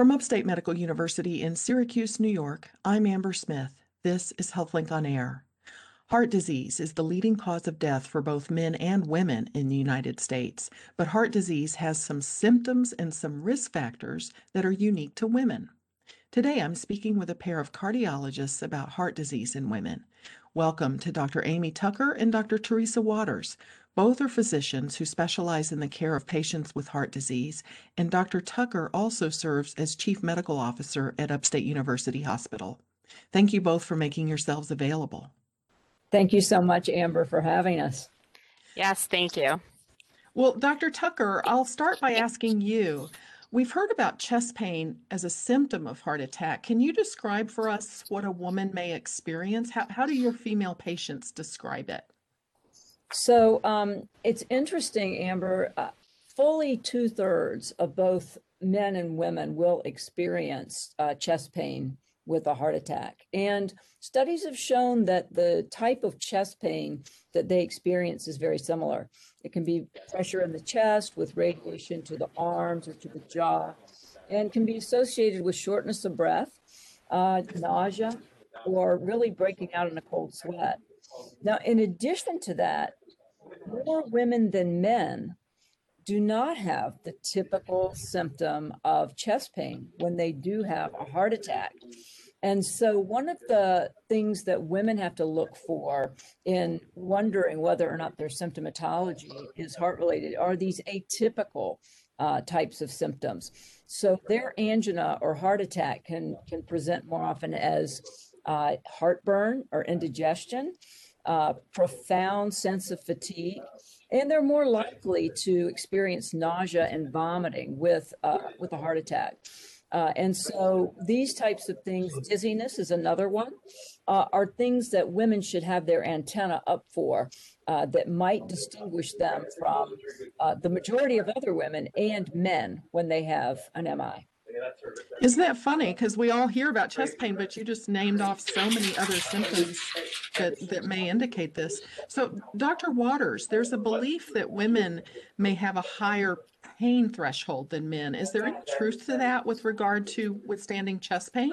From Upstate Medical University in Syracuse, New York, I'm Amber Smith. This is HealthLink on Air. Heart disease is the leading cause of death for both men and women in the United States, but heart disease has some symptoms and some risk factors that are unique to women. Today, I'm speaking with a pair of cardiologists about heart disease in women. Welcome to Dr. Amy Tucker and Dr. Teresa Waters. Both are physicians who specialize in the care of patients with heart disease, and Dr. Tucker also serves as Chief Medical Officer at Upstate University Hospital. Thank you both for making yourselves available. Thank you so much, Amber, for having us. Yes, thank you. Well, Dr. Tucker, I'll start by asking you. We've heard about chest pain as a symptom of heart attack. Can you describe for us what a woman may experience? How do your female patients describe it? So it's interesting, Amber. Fully 2/3 of both men and women will experience chest pain with a heart attack. And studies have shown that the type of chest pain that they experience is very similar. It can be pressure in the chest with radiation to the arms or to the jaw, and can be associated with shortness of breath, nausea, or really breaking out in a cold sweat. Now, in addition to that, more women than men do not have the typical symptom of chest pain when they do have a heart attack. And so one of the things that women have to look for in wondering whether or not their symptomatology is heart-related are these atypical types of symptoms. So their angina or heart attack can present more often as heartburn or indigestion, profound sense of fatigue, and they're more likely to experience nausea and vomiting with a heart attack. And so these types of things, dizziness is another one, are things that women should have their antenna up for that might distinguish them from the majority of other women and men when they have an MI. Isn't that funny? Because we all hear about chest pain, but you just named off so many other symptoms that may indicate this. So, Dr. Waters, there's a belief that women may have a higher pain threshold than men. Is there any truth to that with regard to withstanding chest pain?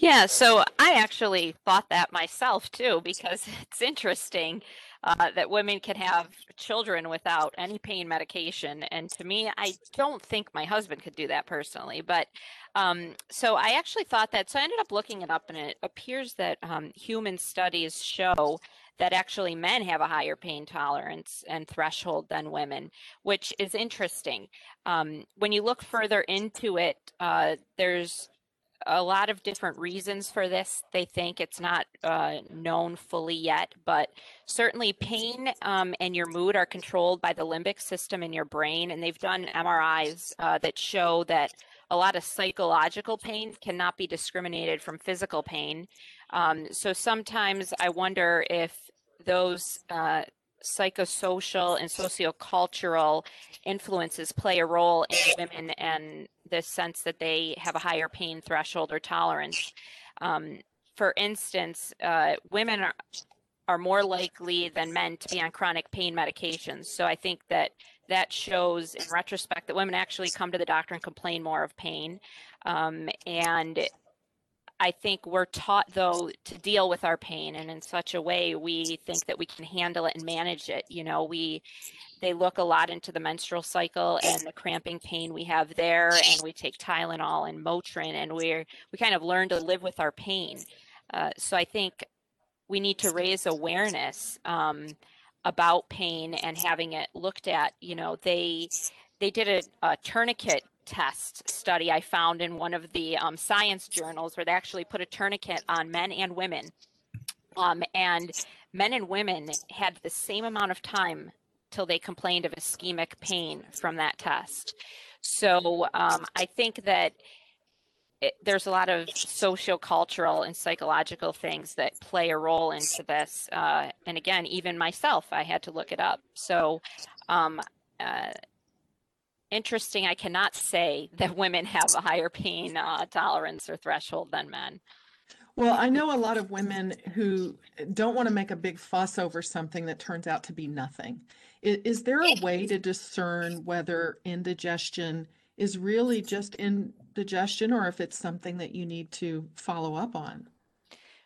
Yeah, so I actually thought that myself too, because it's interesting that women can have children without any pain medication. And to me, I don't think my husband could do that personally. But so I actually thought that. So I ended up looking it up, and it appears that human studies show that actually men have a higher pain tolerance and threshold than women, which is interesting. When you look further into it, there's a lot of different reasons for this. They think it's not known fully yet, but certainly pain and your mood are controlled by the limbic system in your brain. And they've done MRIs that show that a lot of psychological pain cannot be discriminated from physical pain. So sometimes I wonder if those psychosocial and sociocultural influences play a role in women and the sense that they have a higher pain threshold or tolerance. For instance, women are more likely than men to be on chronic pain medications. So I think that shows in retrospect that women actually come to the doctor and complain more of pain. And I think we're taught, though, to deal with our pain, and in such a way we think that we can handle it and manage it. You know, they look a lot into the menstrual cycle and the cramping pain we have there, and we take Tylenol and Motrin, and we kind of learn to live with our pain. So I think we need to raise awareness about pain and having it looked at. You know, they did a tourniquet test study I found in one of the science journals where they actually put a tourniquet on men and women. And men and women had the same amount of time till they complained of ischemic pain from that test. So I think that there's a lot of sociocultural and psychological things that play a role into this. And again, even myself, I had to look it up. So interesting, I cannot say that women have a higher pain tolerance or threshold than men. Well, I know a lot of women who don't want to make a big fuss over something that turns out to be nothing. Is there a way to discern whether indigestion is really just indigestion, or if it's something that you need to follow up on.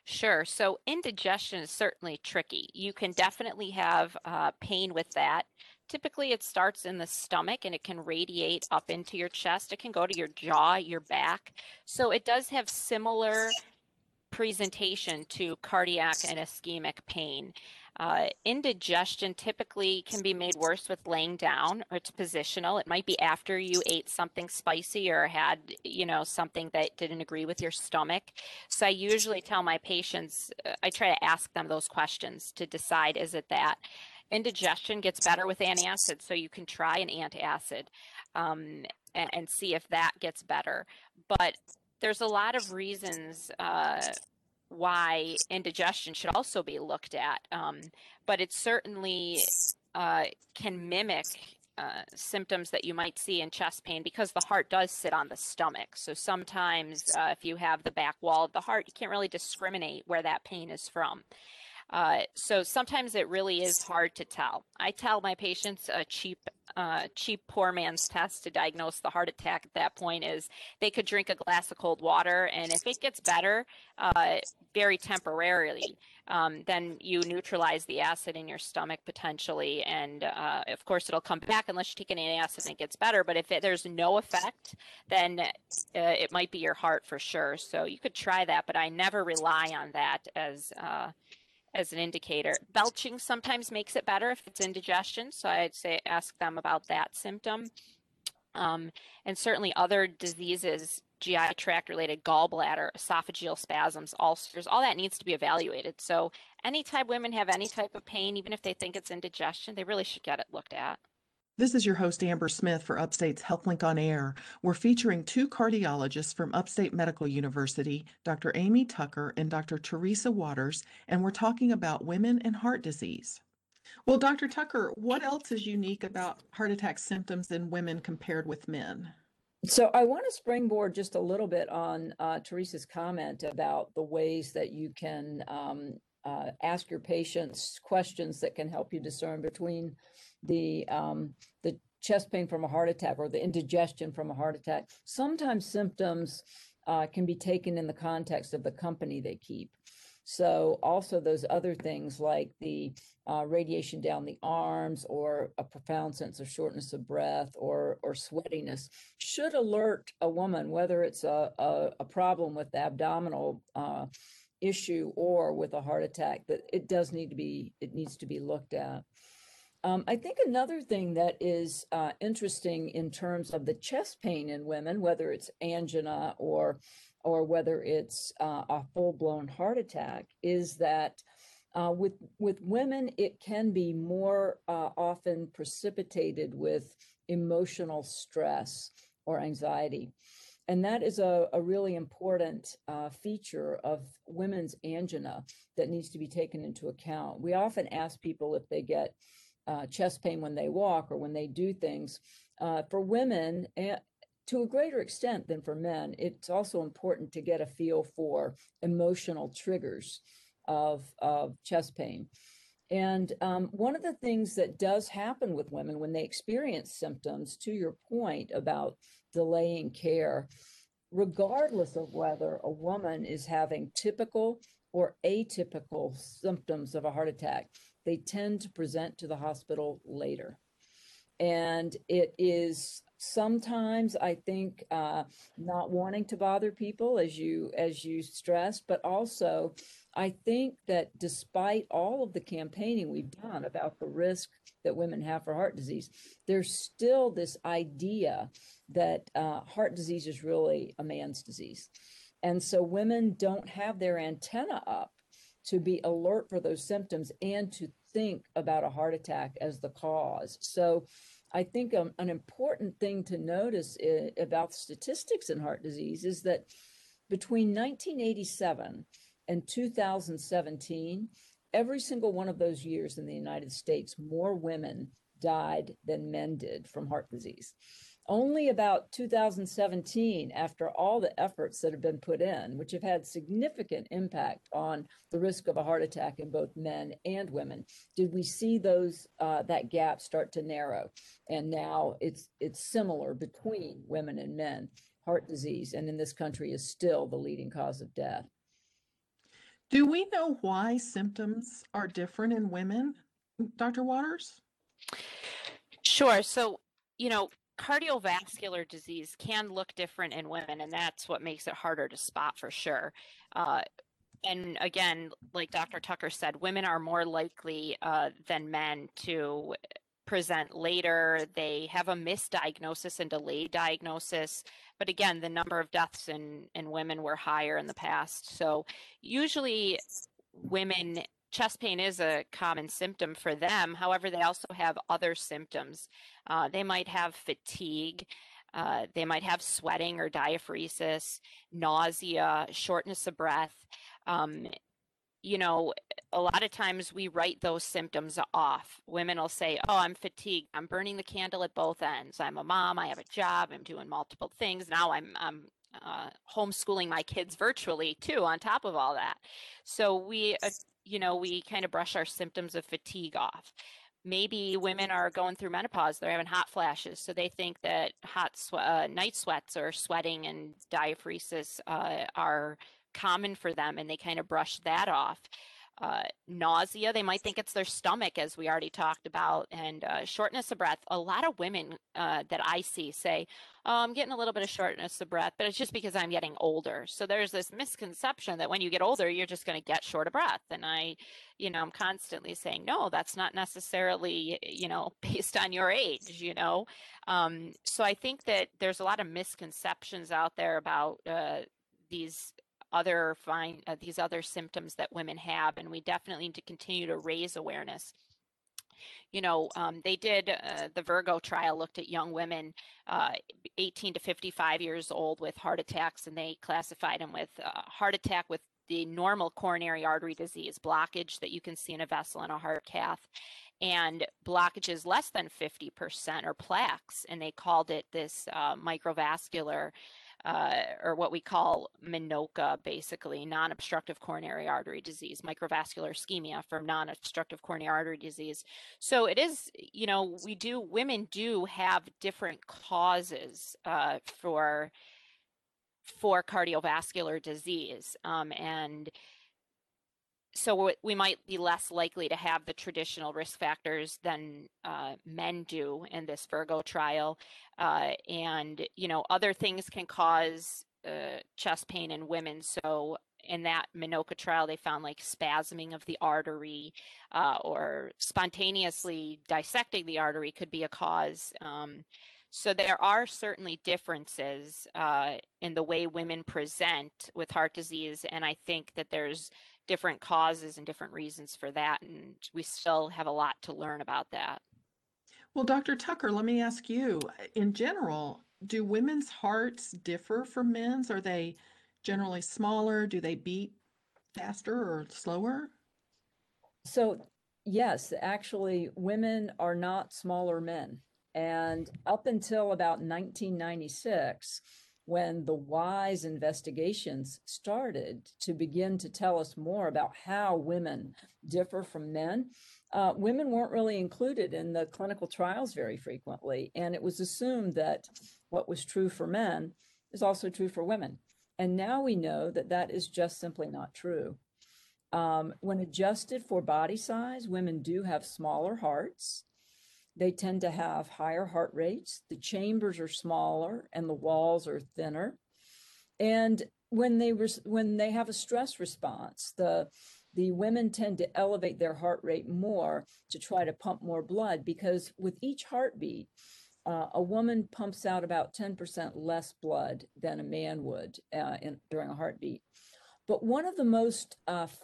Sure. So indigestion is certainly tricky. You can definitely have pain with that. Typically, it starts in the stomach and it can radiate up into your chest. It can go to your jaw, your back. So it does have similar presentation to cardiac and ischemic pain. Indigestion typically can be made worse with laying down, or it's positional. It might be after you ate something spicy or had, you know, something that didn't agree with your stomach. So I usually tell my patients, I try to ask them those questions to decide, is it that? Indigestion gets better with antacid, so you can try an antacid and see if that gets better. But there's a lot of reasons why indigestion should also be looked at, but it certainly can mimic symptoms that you might see in chest pain, because the heart does sit on the stomach. So sometimes if you have the back wall of the heart, you can't really discriminate where that pain is from. So sometimes it really is hard to tell. I tell my patients a cheap poor man's test to diagnose the heart attack at that point is they could drink a glass of cold water, and if it gets better very temporarily, then you neutralize the acid in your stomach potentially, and of course it'll come back unless you take an antacid and it gets better. But if there's no effect, then it might be your heart for sure. So you could try that, but I never rely on that as an indicator. Belching sometimes makes it better if it's indigestion, so I'd say ask them about that symptom. And certainly other diseases, GI tract related, gallbladder, esophageal spasms, ulcers, all that needs to be evaluated. So anytime women have any type of pain, even if they think it's indigestion, they really should get it looked at. This is your host, Amber Smith, for Upstate's HealthLink on Air. We're featuring two cardiologists from Upstate Medical University, Dr. Amy Tucker and Dr. Teresa Waters, and we're talking about women and heart disease. Well, Dr. Tucker, what else is unique about heart attack symptoms in women compared with men? So I want to springboard just a little bit on Teresa's comment about the ways that you can ask your patients questions that can help you discern between the chest pain from a heart attack or the indigestion from a heart attack. Sometimes symptoms can be taken in the context of the company they keep. So also those other things like the radiation down the arms, or a profound sense of shortness of breath, or sweatiness should alert a woman, whether it's a problem with the abdominal issue or with a heart attack, that it needs to be looked at. I think another thing that is interesting in terms of the chest pain in women, whether it's angina or whether it's a full-blown heart attack, is that with women, it can be more often precipitated with emotional stress or anxiety. And that is a really important feature of women's angina that needs to be taken into account. We often ask people if they get chest pain when they walk or when they do things. For women, to a greater extent than for men, it's also important to get a feel for emotional triggers of chest pain. And one of the things that does happen with women when they experience symptoms, to your point about delaying care, regardless of whether a woman is having typical or atypical symptoms of a heart attack, they tend to present to the hospital later. And it is sometimes, I think, not wanting to bother people, as you stressed, but also I think that despite all of the campaigning we've done about the risk that women have for heart disease, there's still this idea that heart disease is really a man's disease. And so women don't have their antenna up to be alert for those symptoms and to think about a heart attack as the cause. So I think an important thing to notice about statistics in heart disease is that between 1987 and 2017, every single one of those years in the United States, more women died than men did from heart disease. Only about 2017, after all the efforts that have been put in, which have had significant impact on the risk of a heart attack in both men and women, did we see those that gap start to narrow. And now it's similar between women and men. Heart disease, and in this country, is still the leading cause of death. Do we know why symptoms are different in women, Dr. Waters? Sure. So, you know, cardiovascular disease can look different in women, and that's what makes it harder to spot for sure. And again, like Dr. Tucker said, women are more likely than men to present later. They have a misdiagnosis and delayed diagnosis. But again, the number of deaths in women were higher in the past. So usually women, chest pain is a common symptom for them. However, they also have other symptoms. They might have fatigue. They might have sweating or diaphoresis, nausea, shortness of breath. You know, a lot of times we write those symptoms off. Women will say, oh, I'm fatigued. I'm burning the candle at both ends. I'm a mom. I have a job. I'm doing multiple things. Now I'm homeschooling my kids virtually, too, on top of all that. So we kind of brush our symptoms of fatigue off. Maybe women are going through menopause, they're having hot flashes, so they think that night sweats or sweating and diaphoresis are common for them, and they kind of brush that off. Nausea, they might think it's their stomach, as we already talked about, and shortness of breath. A lot of women that I see say, oh, I'm getting a little bit of shortness of breath, but it's just because I'm getting older. So there's this misconception that when you get older, you're just going to get short of breath. And I'm constantly saying, no, that's not necessarily, based on your age, So I think that there's a lot of misconceptions out there about these other symptoms that women have, and we definitely need to continue to raise awareness. They did the Virgo trial looked at young women 18 to 55 years old with heart attacks, and they classified them with heart attack with the normal coronary artery disease blockage that you can see in a vessel in a heart cath, and blockages less than 50% or plaques, and they called it this microvascular or what we call MINOCA, basically non-obstructive coronary artery disease, microvascular ischemia from non-obstructive coronary artery disease. So it is, women do have different causes for cardiovascular disease, and so we might be less likely to have the traditional risk factors than men do in this Virgo trial. Other things can cause chest pain in women. So in that MINOCA trial, they found like spasming of the artery or spontaneously dissecting the artery could be a cause. So there are certainly differences in the way women present with heart disease. And I think that there's different causes and different reasons for that. And we still have a lot to learn about that. Well, Dr. Tucker, let me ask you, in general, do women's hearts differ from men's? Are they generally smaller? Do they beat faster or slower? So, yes, actually, women are not smaller men. And up until about 1996, when the WISE investigations started to begin to tell us more about how women differ from men, women weren't really included in the clinical trials very frequently. And it was assumed that what was true for men is also true for women. And now we know that that is just simply not true. When adjusted for body size, women do have smaller hearts. They tend to have higher heart rates. The chambers are smaller and the walls are thinner. And when they have a stress response, the women tend to elevate their heart rate more to try to pump more blood, because with each heartbeat, a woman pumps out about 10% less blood than a man would during a heartbeat. But one of the most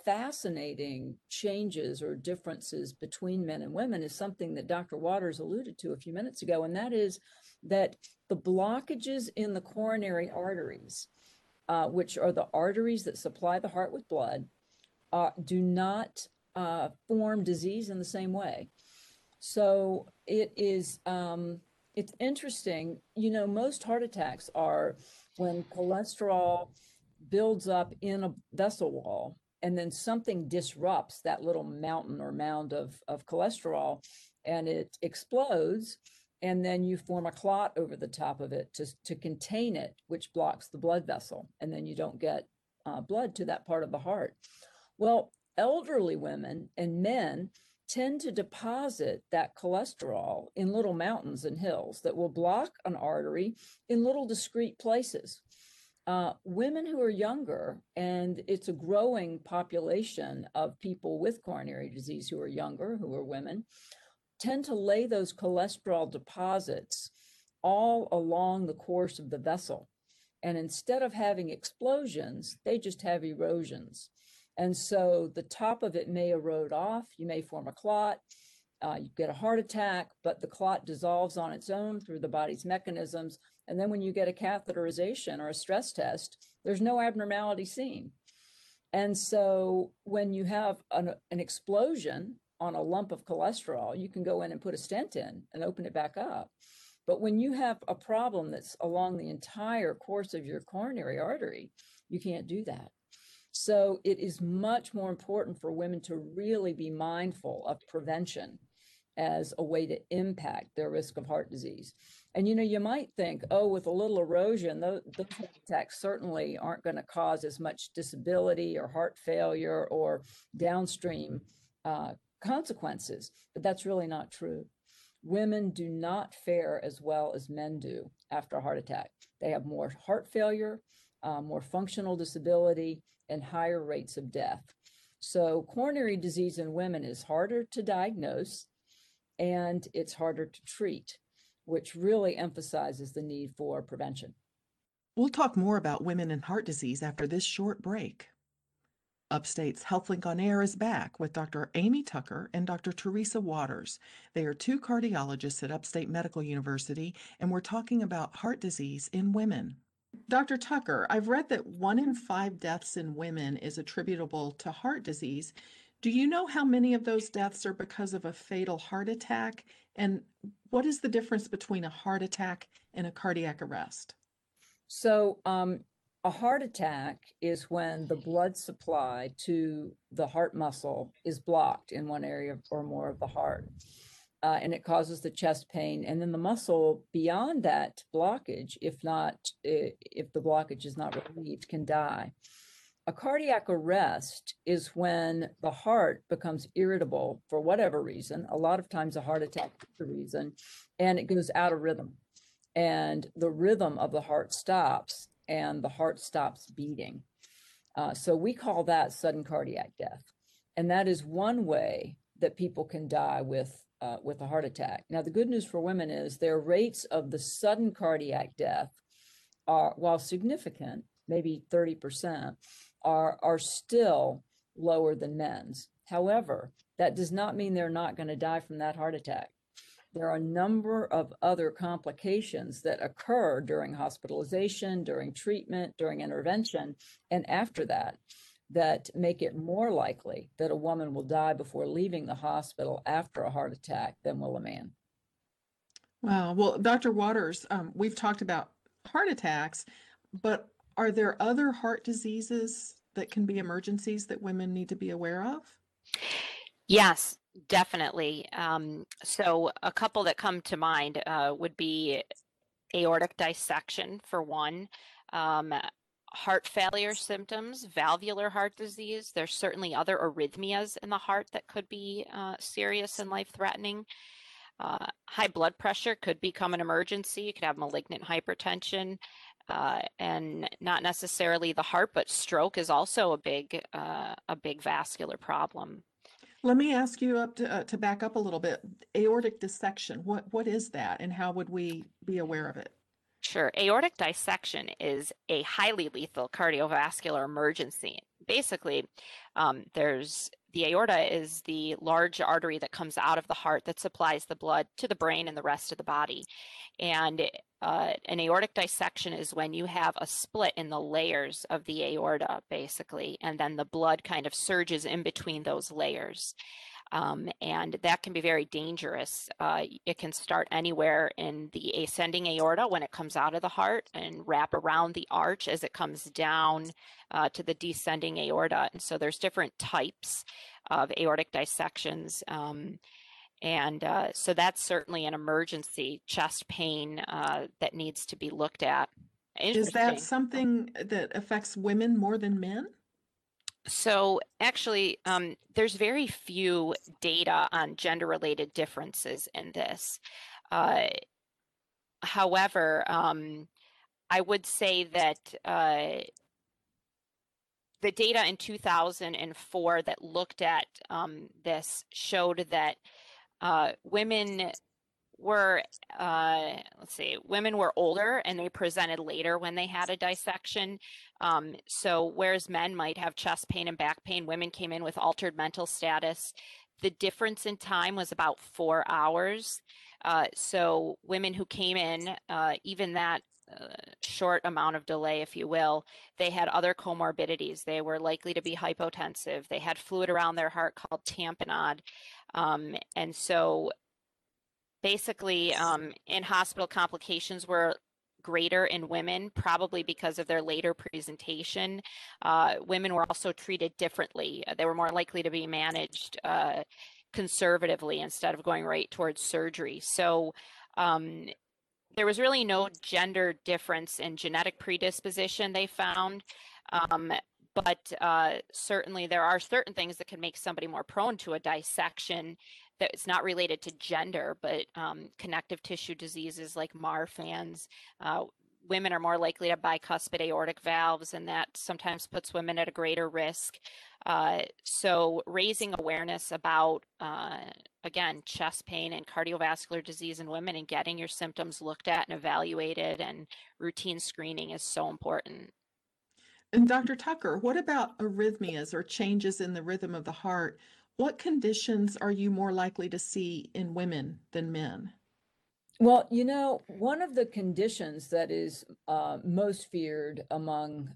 fascinating changes or differences between men and women is something that Dr. Waters alluded to a few minutes ago, and that is that the blockages in the coronary arteries, which are the arteries that supply the heart with blood, do not form disease in the same way. So it is It's interesting, you know, most heart attacks are when cholesterol builds up in a vessel wall, and then something disrupts that little mountain or mound of cholesterol, and it explodes, and then you form a clot over the top of it to contain it, which blocks the blood vessel, and then you don't get blood to that part of the heart. Well, elderly women and men tend to deposit that cholesterol in little mountains and hills that will block an artery in little discrete places. Women who are younger, and it's a growing population of people with coronary disease who are younger, who are women, tend to lay those cholesterol deposits all along the course of the vessel. And instead of having explosions, they just have erosions. And so the top of it may erode off, you may form a clot, you get a heart attack, but the clot dissolves on its own through the body's mechanisms. And then when you get a catheterization or a stress test, there's no abnormality seen. And so when you have an explosion on a lump of cholesterol, you can go in and put a stent in and open it back up. But when you have a problem that's along the entire course of your coronary artery, you can't do that. So it is much more important for women to really be mindful of prevention as a way to impact their risk of heart disease. And, you know, you might think, oh, with a little erosion, those heart attacks certainly aren't going to cause as much disability or heart failure or downstream consequences. But that's really not true. Women do not fare as well as men do after a heart attack. They have more heart failure, more functional disability, and higher rates of death. So coronary disease in women is harder to diagnose, and it's harder to treat, which really emphasizes the need for prevention. We'll talk more about women and heart disease after this short break. Upstate's HealthLink on Air is back with Dr. Amy Tucker and Dr. Teresa Waters. They are two cardiologists at Upstate Medical University, and we're talking about heart disease in women. Dr. Tucker, I've read that 1 in 5 deaths in women is attributable to heart disease. Do you know how many of those deaths are because of a fatal heart attack? And what is the difference between a heart attack and a cardiac arrest? So a heart attack is when the blood supply to the heart muscle is blocked in one area or more of the heart. And it causes the chest pain. And then the muscle beyond that blockage, if the blockage is not relieved, can die. A cardiac arrest is when the heart becomes irritable for whatever reason. A lot of times a heart attack is the reason, and it goes out of rhythm. And the rhythm of the heart stops, and the heart stops beating. So we call that sudden cardiac death. And that is one way that people can die with a heart attack. Now, the good news for women is their rates of the sudden cardiac death are, while significant, maybe 30%, are still lower than men's. However, that does not mean they're not going to die from that heart attack. There are a number of other complications that occur during hospitalization, during treatment, during intervention, and after that, that make it more likely that a woman will die before leaving the hospital after a heart attack than will a man. Wow. Well, Dr. Waters, we've talked about heart attacks, but are there other heart diseases that can be emergencies that women need to be aware of? Yes, definitely. So a couple that come to mind would be aortic dissection for one. Heart failure symptoms, valvular heart disease. There's certainly other arrhythmias in the heart that could be serious and life-threatening. High blood pressure could become an emergency. You could have malignant hypertension, and not necessarily the heart, but stroke is also a big vascular problem. Let me ask you to back up a little bit. Aortic dissection. What is that, and how would we be aware of it? Sure. Aortic dissection is a highly lethal cardiovascular emergency. Basically, the aorta is the large artery that comes out of the heart that supplies the blood to the brain and the rest of the body. And an aortic dissection is when you have a split in the layers of the aorta, basically, and then the blood kind of surges in between those layers. and that can be very dangerous. It can start anywhere in the ascending aorta when it comes out of the heart and wrap around the arch as it comes down to the descending aorta. And so there's different types of aortic dissections. So that's certainly an emergency chest pain that needs to be looked at. Is that something that affects women more than men? So actually, there's very few data on gender-related differences in this. However, I would say that the data in 2004 that looked at this showed that women were, women were older and they presented later when they had a dissection. So whereas men might have chest pain and back pain, women came in with altered mental status. The difference in time was about 4 hours. So women who came in, even that short amount of delay, if you will, they had other comorbidities. They were likely to be hypotensive. They had fluid around their heart called tamponade. And so basically, in-hospital complications were greater in women, probably because of their later presentation. Women were also treated differently. They were more likely to be managed conservatively instead of going right towards surgery. So there was really no gender difference in genetic predisposition they found. But certainly there are certain things that can make somebody more prone to a dissection that it's not related to gender, but connective tissue diseases like Marfan's. Women are more likely to bicuspid aortic valves, and that sometimes puts women at a greater risk. So raising awareness about, again, chest pain and cardiovascular disease in women and getting your symptoms looked at and evaluated and routine screening is so important. And Dr. Tucker, what about arrhythmias or changes in the rhythm of the heart? What conditions are you more likely to see in women than men? Well, you know, one of the conditions that is most feared among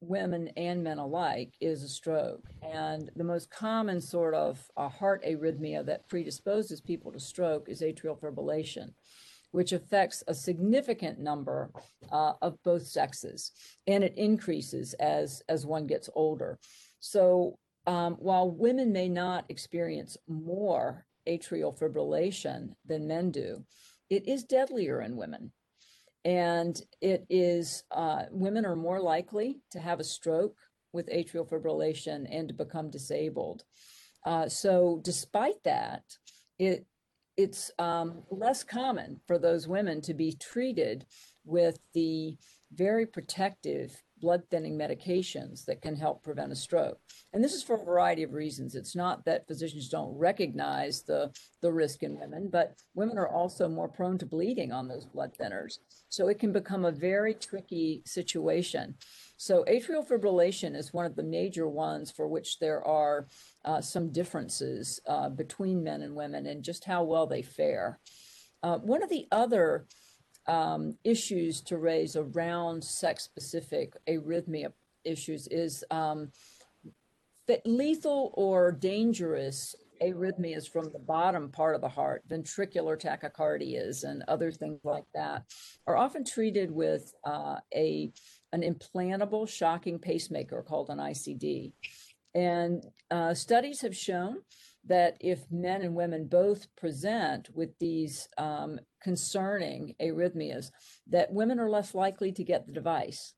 women and men alike is a stroke. And the most common sort of a heart arrhythmia that predisposes people to stroke is atrial fibrillation, which affects a significant number of both sexes, and it increases as one gets older. So while women may not experience more atrial fibrillation than men do, it is deadlier in women. And it is, women are more likely to have a stroke with atrial fibrillation and to become disabled. So despite that, it's less common for those women to be treated with the very protective blood thinning medications that can help prevent a stroke. And this is for a variety of reasons. It's not that physicians don't recognize the risk in women, but women are also more prone to bleeding on those blood thinners. So it can become a very tricky situation. So atrial fibrillation is one of the major ones for which there are some differences between men and women and just how well they fare. One of the other issues to raise around sex-specific arrhythmia issues is that lethal or dangerous arrhythmias from the bottom part of the heart, ventricular tachycardias and other things like that, are often treated with an implantable shocking pacemaker called an ICD. And studies have shown that if men and women both present with these concerning arrhythmias, that women are less likely to get the device.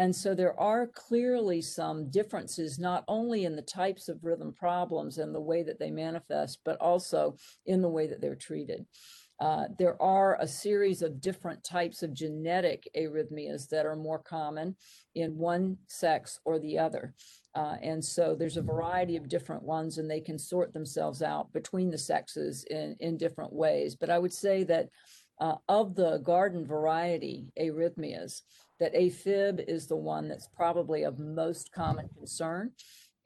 And so there are clearly some differences, not only in the types of rhythm problems and the way that they manifest, but also in the way that they're treated. There are a series of different types of genetic arrhythmias that are more common in one sex or the other. And so there's a variety of different ones, and they can sort themselves out between the sexes in different ways. But I would say that of the garden variety arrhythmias, that AFib is the one that's probably of most common concern,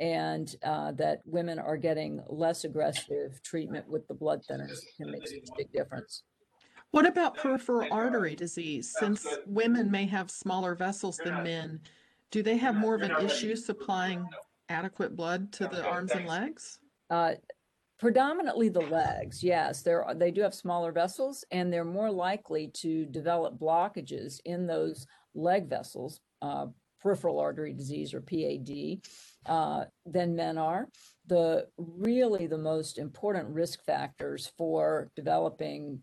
and that women are getting less aggressive treatment with the blood thinners can make a big difference. What about peripheral artery disease? Since women may have smaller vessels than men, do they have more of an issue supplying adequate blood to the arms and legs? Predominantly the legs, yes. They do have smaller vessels, and they're more likely to develop blockages in those leg vessels, peripheral artery disease or PAD, than men are. Really the most important risk factors for developing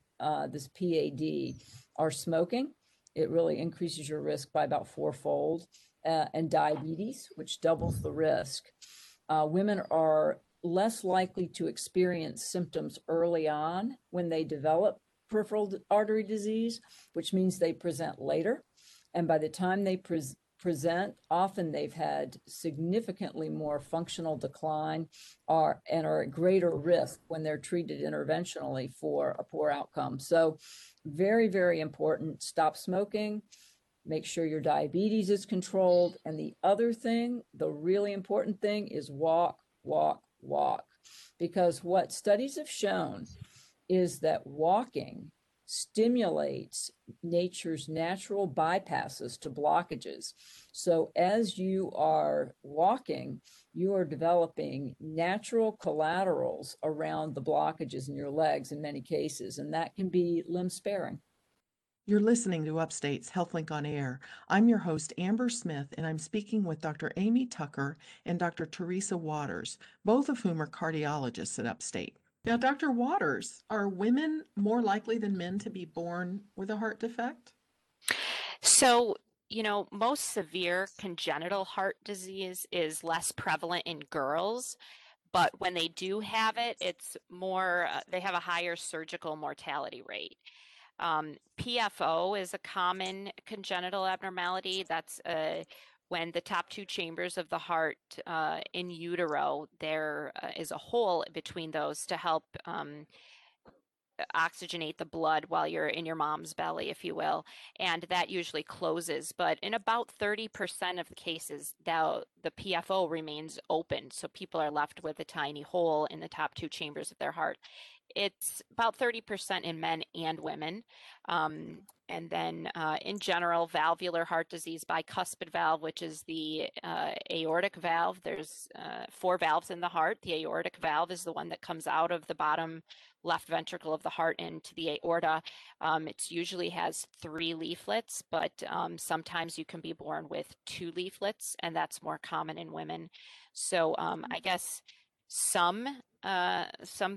this PAD are smoking. It really increases your risk by about fourfold, and diabetes, which doubles the risk. Women are less likely to experience symptoms early on when they develop peripheral artery disease, which means they present later. And by the time they present, often they've had significantly more functional decline and are at greater risk when they're treated interventionally for a poor outcome. So very, very important. Stop smoking. Make sure your diabetes is controlled. And the other thing, the really important thing, is walk, walk, walk, because what studies have shown is that walking stimulates nature's natural bypasses to blockages. So as you are walking, you are developing natural collaterals around the blockages in your legs in many cases, and that can be limb sparing. You're listening to Upstate's HealthLink on Air. I'm your host, Amber Smith, and I'm speaking with Dr. Amy Tucker and Dr. Teresa Waters, both of whom are cardiologists at Upstate. Now, Dr. Waters, are women more likely than men to be born with a heart defect? So, you know, most severe congenital heart disease is less prevalent in girls, but when they do have it, it's more, they have a higher surgical mortality rate. PFO is a common congenital abnormality. That's when the top two chambers of the heart in utero, there is a hole between those to help oxygenate the blood while you're in your mom's belly, if you will. And that usually closes. But in about 30% of the cases, the PFO remains open. So people are left with a tiny hole in the top two chambers of their heart. It's about 30% in men and women. And then in general, valvular heart disease, bicuspid valve, which is the aortic valve. There's four valves in the heart. The aortic valve is the one that comes out of the bottom left ventricle of the heart into the aorta. It usually has three leaflets, but sometimes you can be born with two leaflets, and that's more common in women. So I guess some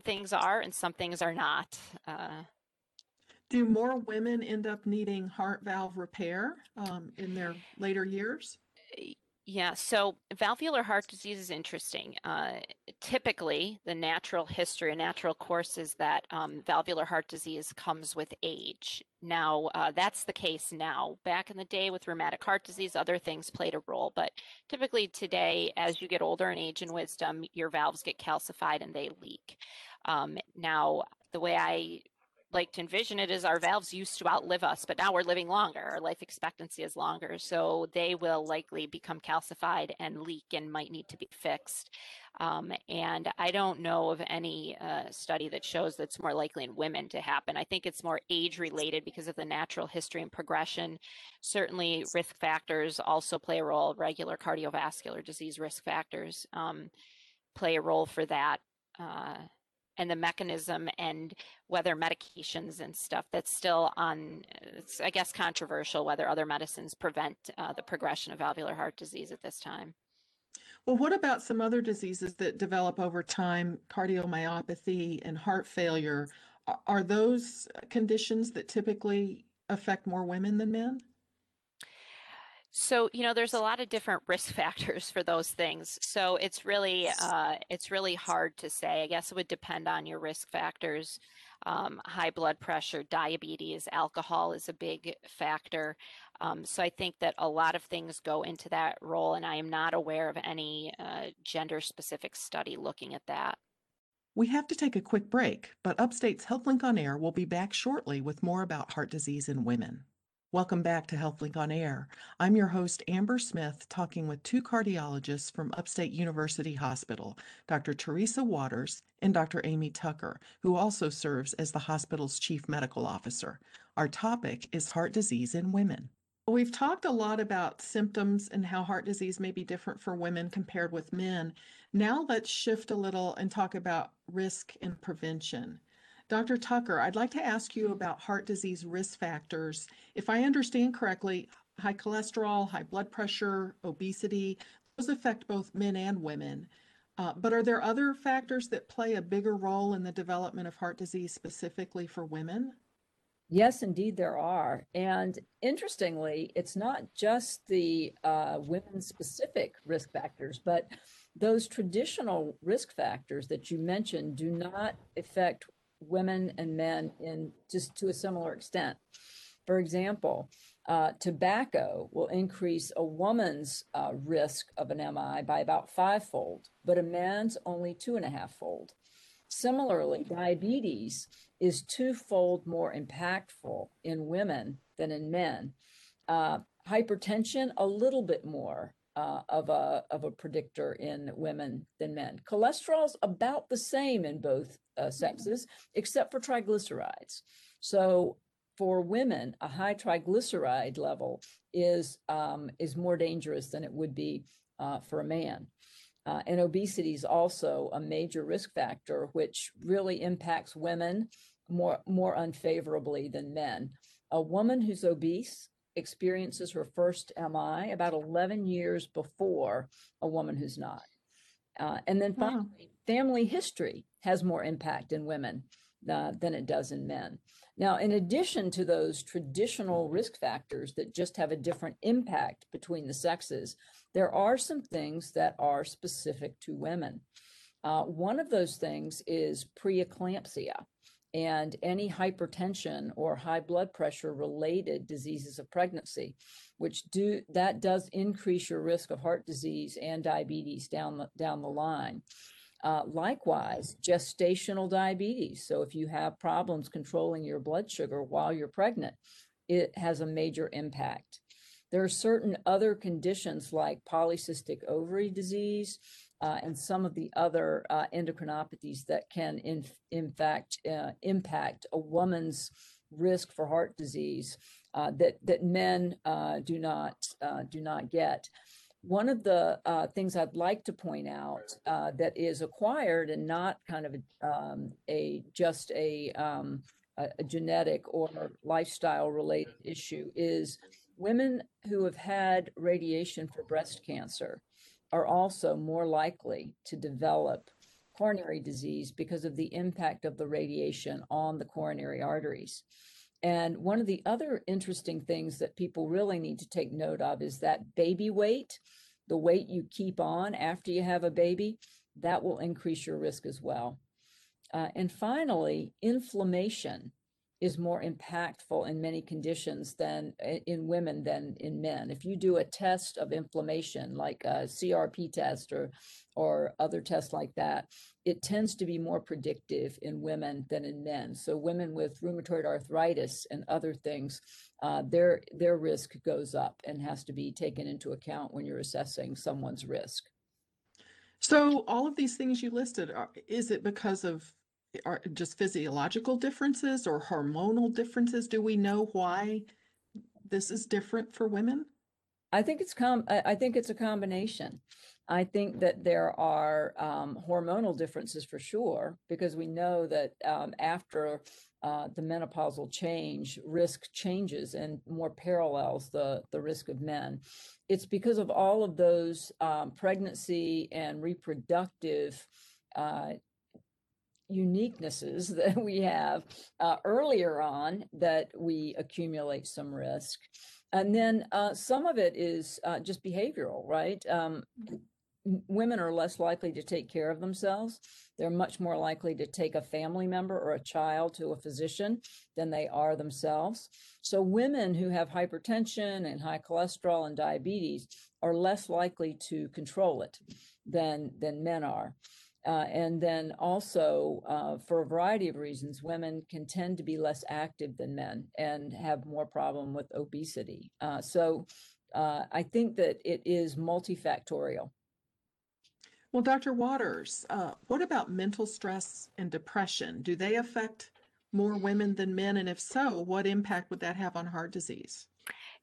things are and some things are not. Do more women end up needing heart valve repair in their later years? Yeah, so valvular heart disease is interesting. Typically, the natural history, a natural course is that valvular heart disease comes with age. Now, that's the case now. Back in the day with rheumatic heart disease, other things played a role. But typically today, as you get older in age and wisdom, your valves get calcified and they leak. Now, the way I like to envision it is our valves used to outlive us, but now we're living longer. Our life expectancy is longer, so they will likely become calcified and leak and might need to be fixed. And I don't know of any study that shows that's more likely in women to happen. I think it's more age related because of the natural history and progression. Certainly risk factors also play a role. Regular cardiovascular disease risk factors play a role for that. And the mechanism and whether medications and stuff that's still on, it's, I guess, controversial whether other medicines prevent the progression of valvular heart disease at this time. Well, what about some other diseases that develop over time, cardiomyopathy and heart failure? Are those conditions that typically affect more women than men? So, you know, there's a lot of different risk factors for those things. So it's really hard to say. I guess it would depend on your risk factors. High blood pressure, diabetes, alcohol is a big factor. So I think that a lot of things go into that role, and I am not aware of any gender-specific study looking at that. We have to take a quick break, but Upstate's HealthLink on Air will be back shortly with more about heart disease in women. Welcome back to HealthLink on Air. I'm your host, Amber Smith, talking with two cardiologists from Upstate University Hospital, Dr. Teresa Waters and Dr. Amy Tucker, who also serves as the hospital's chief medical officer. Our topic is heart disease in women. We've talked a lot about symptoms and how heart disease may be different for women compared with men. Now let's shift a little and talk about risk and prevention. Dr. Tucker, I'd like to ask you about heart disease risk factors. If I understand correctly, high cholesterol, high blood pressure, obesity, those affect both men and women. But are there other factors that play a bigger role in the development of heart disease specifically for women? Yes, indeed, there are. And interestingly, it's not just the women-specific risk factors, but those traditional risk factors that you mentioned do not affect women and men in just to a similar extent. For example, tobacco will increase a woman's risk of an MI by about 5-fold, but a man's only 2.5-fold. Similarly, diabetes is 2-fold more impactful in women than in men. Hypertension, a little bit more of a predictor in women than men. Cholesterol's about the same in both sexes, except for triglycerides. So for women, a high triglyceride level is more dangerous than it would be for a man. And obesity is also a major risk factor, which really impacts women more unfavorably than men. A woman who's obese experiences her first MI about 11 years before a woman who's not. And then finally, family history has more impact in women than it does in men. Now, in addition to those traditional risk factors that just have a different impact between the sexes, there are some things that are specific to women. One of those things is preeclampsia and any hypertension or high blood pressure related diseases of pregnancy, which does increase your risk of heart disease and diabetes down the line. Likewise, gestational diabetes. So if you have problems controlling your blood sugar while you're pregnant, it has a major impact. There are certain other conditions like polycystic ovary disease and some of the other endocrinopathies that can in fact impact a woman's risk for heart disease that men do not get. One of the things I'd like to point out that is acquired and not kind of a genetic or lifestyle related issue is women who have had radiation for breast cancer are also more likely to develop coronary disease because of the impact of the radiation on the coronary arteries. And one of the other interesting things that people really need to take note of is that baby weight, the weight you keep on after you have a baby, that will increase your risk as well. And finally, inflammation is more impactful in many conditions than in women than in men. If you do a test of inflammation, like a CRP test or other tests like that, it tends to be more predictive in women than in men. So women with rheumatoid arthritis and other things, their risk goes up and has to be taken into account when you're assessing someone's risk. So all of these things you listed, is it because of are just physiological differences or hormonal differences? Do we know why this is different for women? I think it's a combination. I think that there are hormonal differences for sure, because we know that after the menopausal change, risk changes and more parallels the risk of men. It's because of all of those pregnancy and reproductive uniquenesses that we have earlier on that we accumulate some risk. And then some of it is just behavioral, right? Women are less likely to take care of themselves. They're much more likely to take a family member or a child to a physician than they are themselves. So women who have hypertension and high cholesterol and diabetes are less likely to control it than men are. And then also, for a variety of reasons, women can tend to be less active than men and have more problem with obesity. So I think that it is multifactorial. Well, Dr. Waters, what about mental stress and depression? Do they affect more women than men? And if so, what impact would that have on heart disease?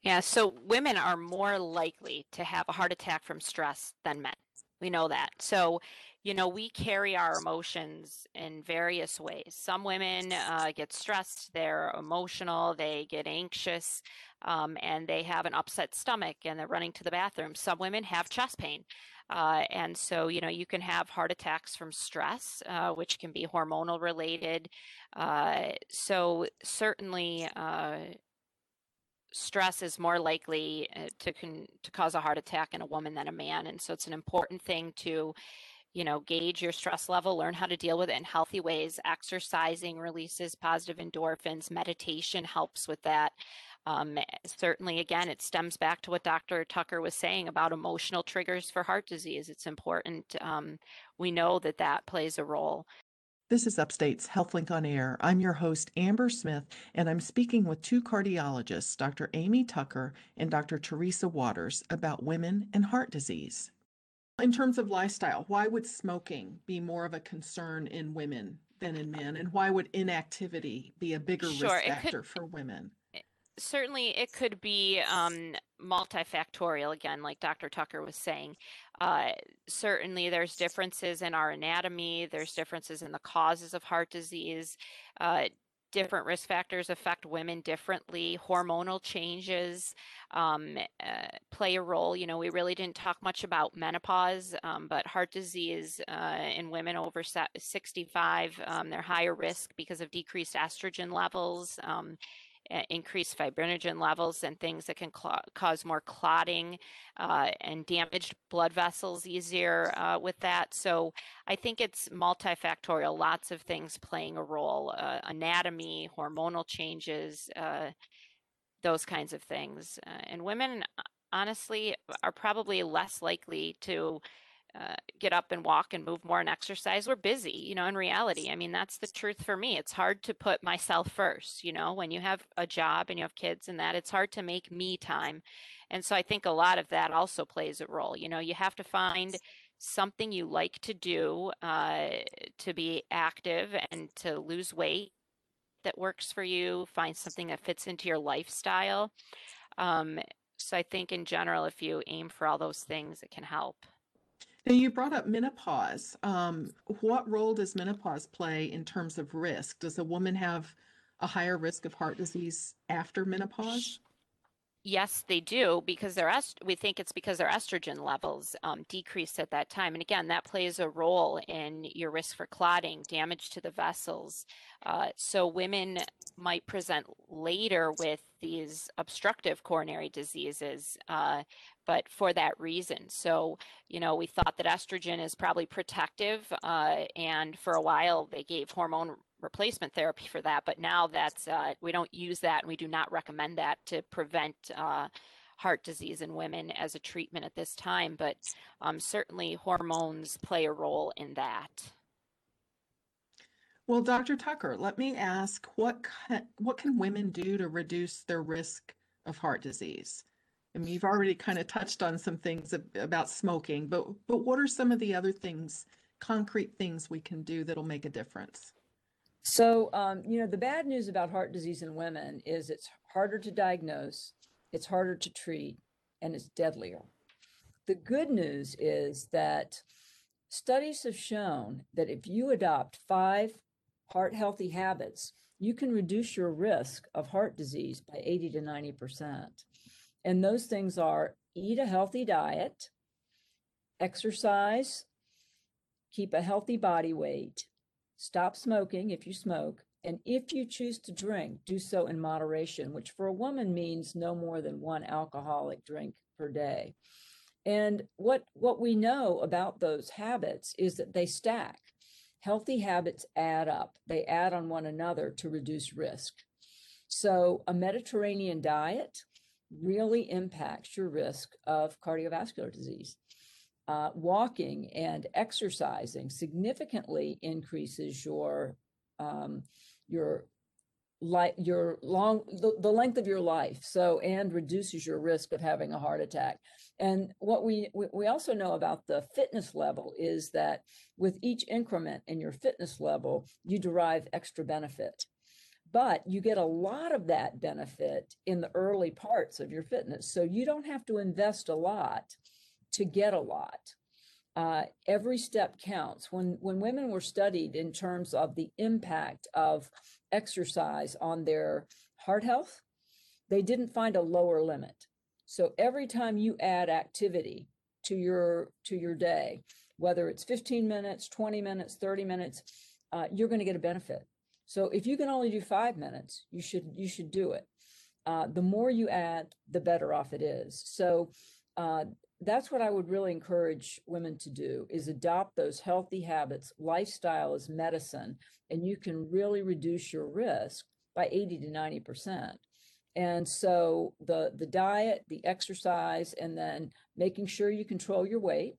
Yeah, so women are more likely to have a heart attack from stress than men. We know that. So, you know, we carry our emotions in various ways. Some women get stressed, they're emotional, they get anxious, and they have an upset stomach and they're running to the bathroom. Some women have chest pain. And so, you know, you can have heart attacks from stress, which can be hormonal related. So certainly, stress is more likely to cause a heart attack in a woman than a man. And so it's an important thing to, you know, gauge your stress level, learn how to deal with it in healthy ways. Exercising releases positive endorphins. Meditation helps with that. Certainly, again, it stems back to what Dr. Tucker was saying about emotional triggers for heart disease. It's important. We know that that plays a role. This is Upstate's HealthLink on Air. I'm your host, Amber Smith, and I'm speaking with two cardiologists, Dr. Amy Tucker and Dr. Teresa Waters, about women and heart disease. In terms of lifestyle, why would smoking be more of a concern in women than in men? And why would inactivity be a bigger risk factor for women? Certainly, it could be multifactorial, again, like Dr. Tucker was saying. Certainly, there's differences in our anatomy. There's differences in the causes of heart disease. Different risk factors affect women differently. Hormonal changes play a role. You know, we really didn't talk much about menopause, but heart disease in women over 65, they're higher risk because of decreased estrogen levels, increased fibrinogen levels, and things that can cause more clotting and damaged blood vessels easier with that. So I think it's multifactorial, lots of things playing a role, anatomy, hormonal changes, those kinds of things. And women, honestly, are probably less likely to get up and walk and move more and exercise. We're busy, you know, in reality. I mean, that's the truth for me. It's hard to put myself first, you know, when you have a job and you have kids and that, it's hard to make me time. And so I think a lot of that also plays a role. You know, you have to find something you like to do to be active and to lose weight that works for you, find something that fits into your lifestyle. So I think in general, if you aim for all those things, it can help. Now, you brought up menopause. What role does menopause play in terms of risk? Does a woman have a higher risk of heart disease after menopause? Yes, they do, because we think it's because their estrogen levels decrease at that time. And again, that plays a role in your risk for clotting, damage to the vessels. So women might present later with these obstructive coronary diseases, but for that reason. So, you know, we thought that estrogen is probably protective, and for a while they gave hormone replacement therapy for that, but now that's we don't use that, and we do not recommend that to prevent heart disease in women as a treatment at this time. But certainly hormones play a role in that. Well, Dr. Tucker, let me ask, what can women do to reduce their risk of heart disease? I mean, you've already kind of touched on some things about smoking, but what are some of the other things, concrete things we can do that'll make a difference? So, you know, the bad news about heart disease in women is it's harder to diagnose, it's harder to treat, and it's deadlier. The good news is that studies have shown that if you adopt 5 heart-healthy habits, you can reduce your risk of heart disease by 80 to 90%. And those things are: eat a healthy diet, exercise, keep a healthy body weight, stop smoking if you smoke, and if you choose to drink, do so in moderation, which for a woman means no more than 1 alcoholic drink per day. And what we know about those habits is that they stack. Healthy habits add up. They add on one another to reduce risk. So a Mediterranean diet really impacts your risk of cardiovascular disease. Walking and exercising significantly increases the length of your life, so, and reduces your risk of having a heart attack. And what we also know about the fitness level is that with each increment in your fitness level, you derive extra benefit. But you get a lot of that benefit in the early parts of your fitness. So you don't have to invest a lot to get a lot. Every step counts. When women were studied in terms of the impact of exercise on their heart health, they didn't find a lower limit. So every time you add activity to your day, whether it's 15 minutes, 20 minutes, 30 minutes, you're going to get a benefit. So if you can only do 5 minutes, you should do it. The more you add, the better off it is. So that's what I would really encourage women to do, is adopt those healthy habits. Lifestyle is medicine, and you can really reduce your risk by 80 to 90%. And so the diet, the exercise, and then making sure you control your weight.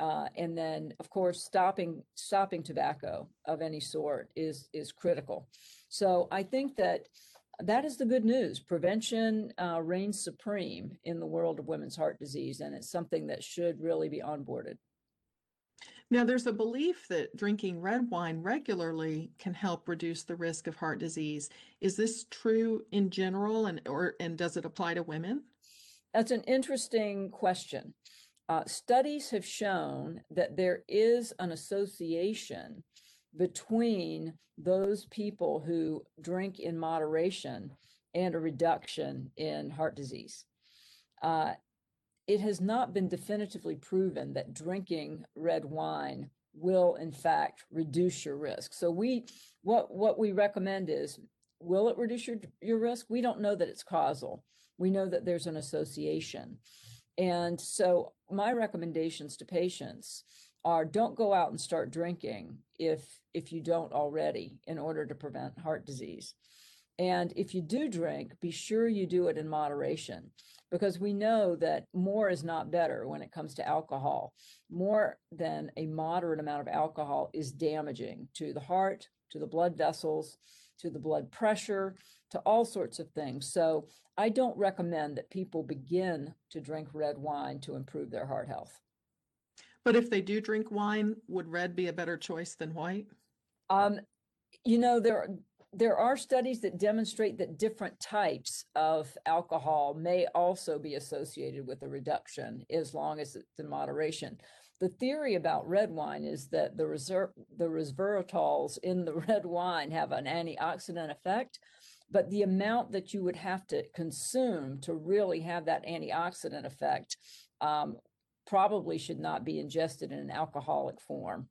And then, of course, stopping tobacco of any sort is critical. So I think that is the good news. Prevention reigns supreme in the world of women's heart disease, and it's something that should really be onboarded. Now, there's a belief that drinking red wine regularly can help reduce the risk of heart disease. Is this true in general, and does it apply to women? That's an interesting question. Studies have shown that there is an association between those people who drink in moderation and a reduction in heart disease. It has not been definitively proven that drinking red wine will, in fact, reduce your risk. So what we recommend is, will it reduce your risk? We don't know that it's causal. We know that there's an association. And so my recommendations to patients are, don't go out and start drinking if you don't already, in order to prevent heart disease. And if you do drink, be sure you do it in moderation, because we know that more is not better when it comes to alcohol. More than a moderate amount of alcohol is damaging to the heart, to the blood vessels, to the blood pressure, to all sorts of things. So I don't recommend that people begin to drink red wine to improve their heart health. But if they do drink wine, would red be a better choice than white? You know, there are studies that demonstrate that different types of alcohol may also be associated with a reduction, as long as it's in moderation. The theory about red wine is that the resveratrols in the red wine have an antioxidant effect, but the amount that you would have to consume to really have that antioxidant effect probably should not be ingested in an alcoholic form.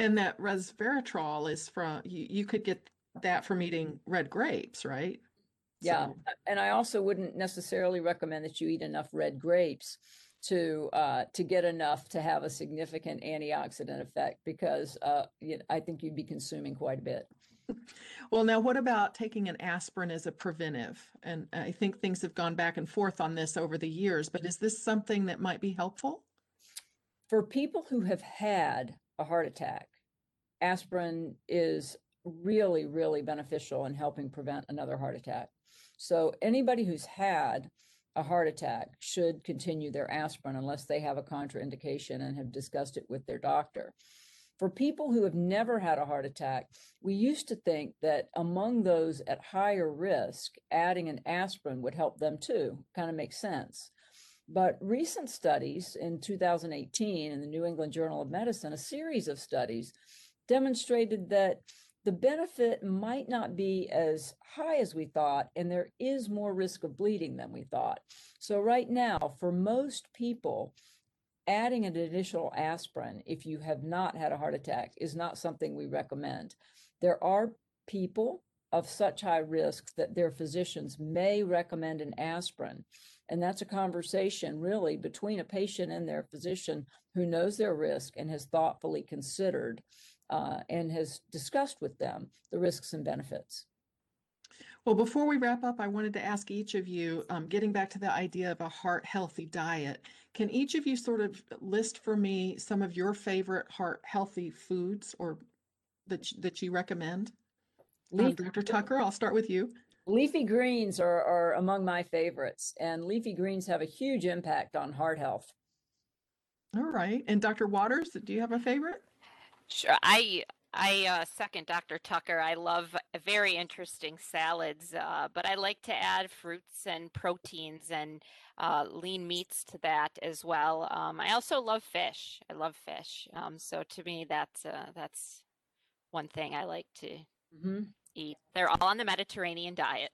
And that resveratrol is from, you could get that from eating red grapes, right? Yeah. So. And I also wouldn't necessarily recommend that you eat enough red grapes to get enough to have a significant antioxidant effect, because I think you'd be consuming quite a bit. Well, now, what about taking an aspirin as a preventive? And I think things have gone back and forth on this over the years, but is this something that might be helpful? For people who have had a heart attack, aspirin is really, really beneficial in helping prevent another heart attack. So anybody who's had a heart attack should continue their aspirin unless they have a contraindication and have discussed it with their doctor. For people who have never had a heart attack, we used to think that among those at higher risk, adding an aspirin would help them too. Kind of makes sense. But recent studies in 2018 in the New England Journal of Medicine, a series of studies demonstrated that the benefit might not be as high as we thought, and there is more risk of bleeding than we thought. So right now, for most people, adding an additional aspirin, if you have not had a heart attack, is not something we recommend. There are people of such high risk that their physicians may recommend an aspirin. And that's a conversation really between a patient and their physician, who knows their risk and has thoughtfully considered and has discussed with them the risks and benefits. Well, before we wrap up, I wanted to ask each of you, getting back to the idea of a heart healthy diet, can each of you sort of list for me some of your favorite heart healthy foods or that you recommend? Dr. Tucker, I'll start with you. Leafy greens are among my favorites, and leafy greens have a huge impact on heart health. All right. And Dr. Waters, do you have a favorite? Sure. I I second Dr. Tucker. I love very interesting salads, but I like to add fruits and proteins and lean meats to that as well. I also love fish. I love fish. So to me, that's one thing I like to eat. They're all on the Mediterranean diet.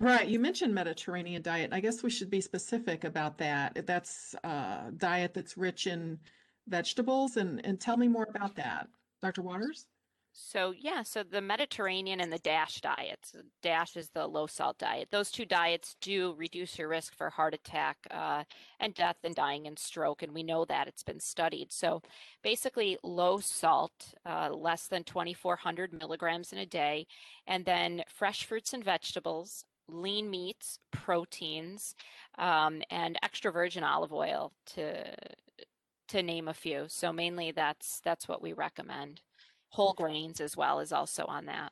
Right. You mentioned Mediterranean diet. I guess we should be specific about that. That's a diet that's rich in vegetables. And tell me more about that, Dr. Waters. So the Mediterranean and the DASH diets. DASH is the low salt diet. Those two diets do reduce your risk for heart attack and death and dying and stroke. And we know that it's been studied. So basically low salt, less than 2,400 milligrams in a day, and then fresh fruits and vegetables, lean meats, proteins, and extra virgin olive oil to name a few. So mainly that's what we recommend. Whole grains as well is also on that.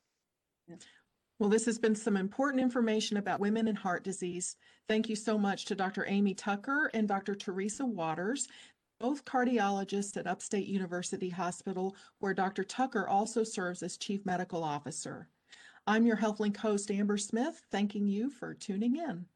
Well, this has been some important information about women and heart disease. Thank you so much to Dr. Amy Tucker and Dr. Teresa Waters, both cardiologists at Upstate University Hospital, where Dr. Tucker also serves as Chief Medical Officer. I'm your HealthLink host, Amber Smith, thanking you for tuning in.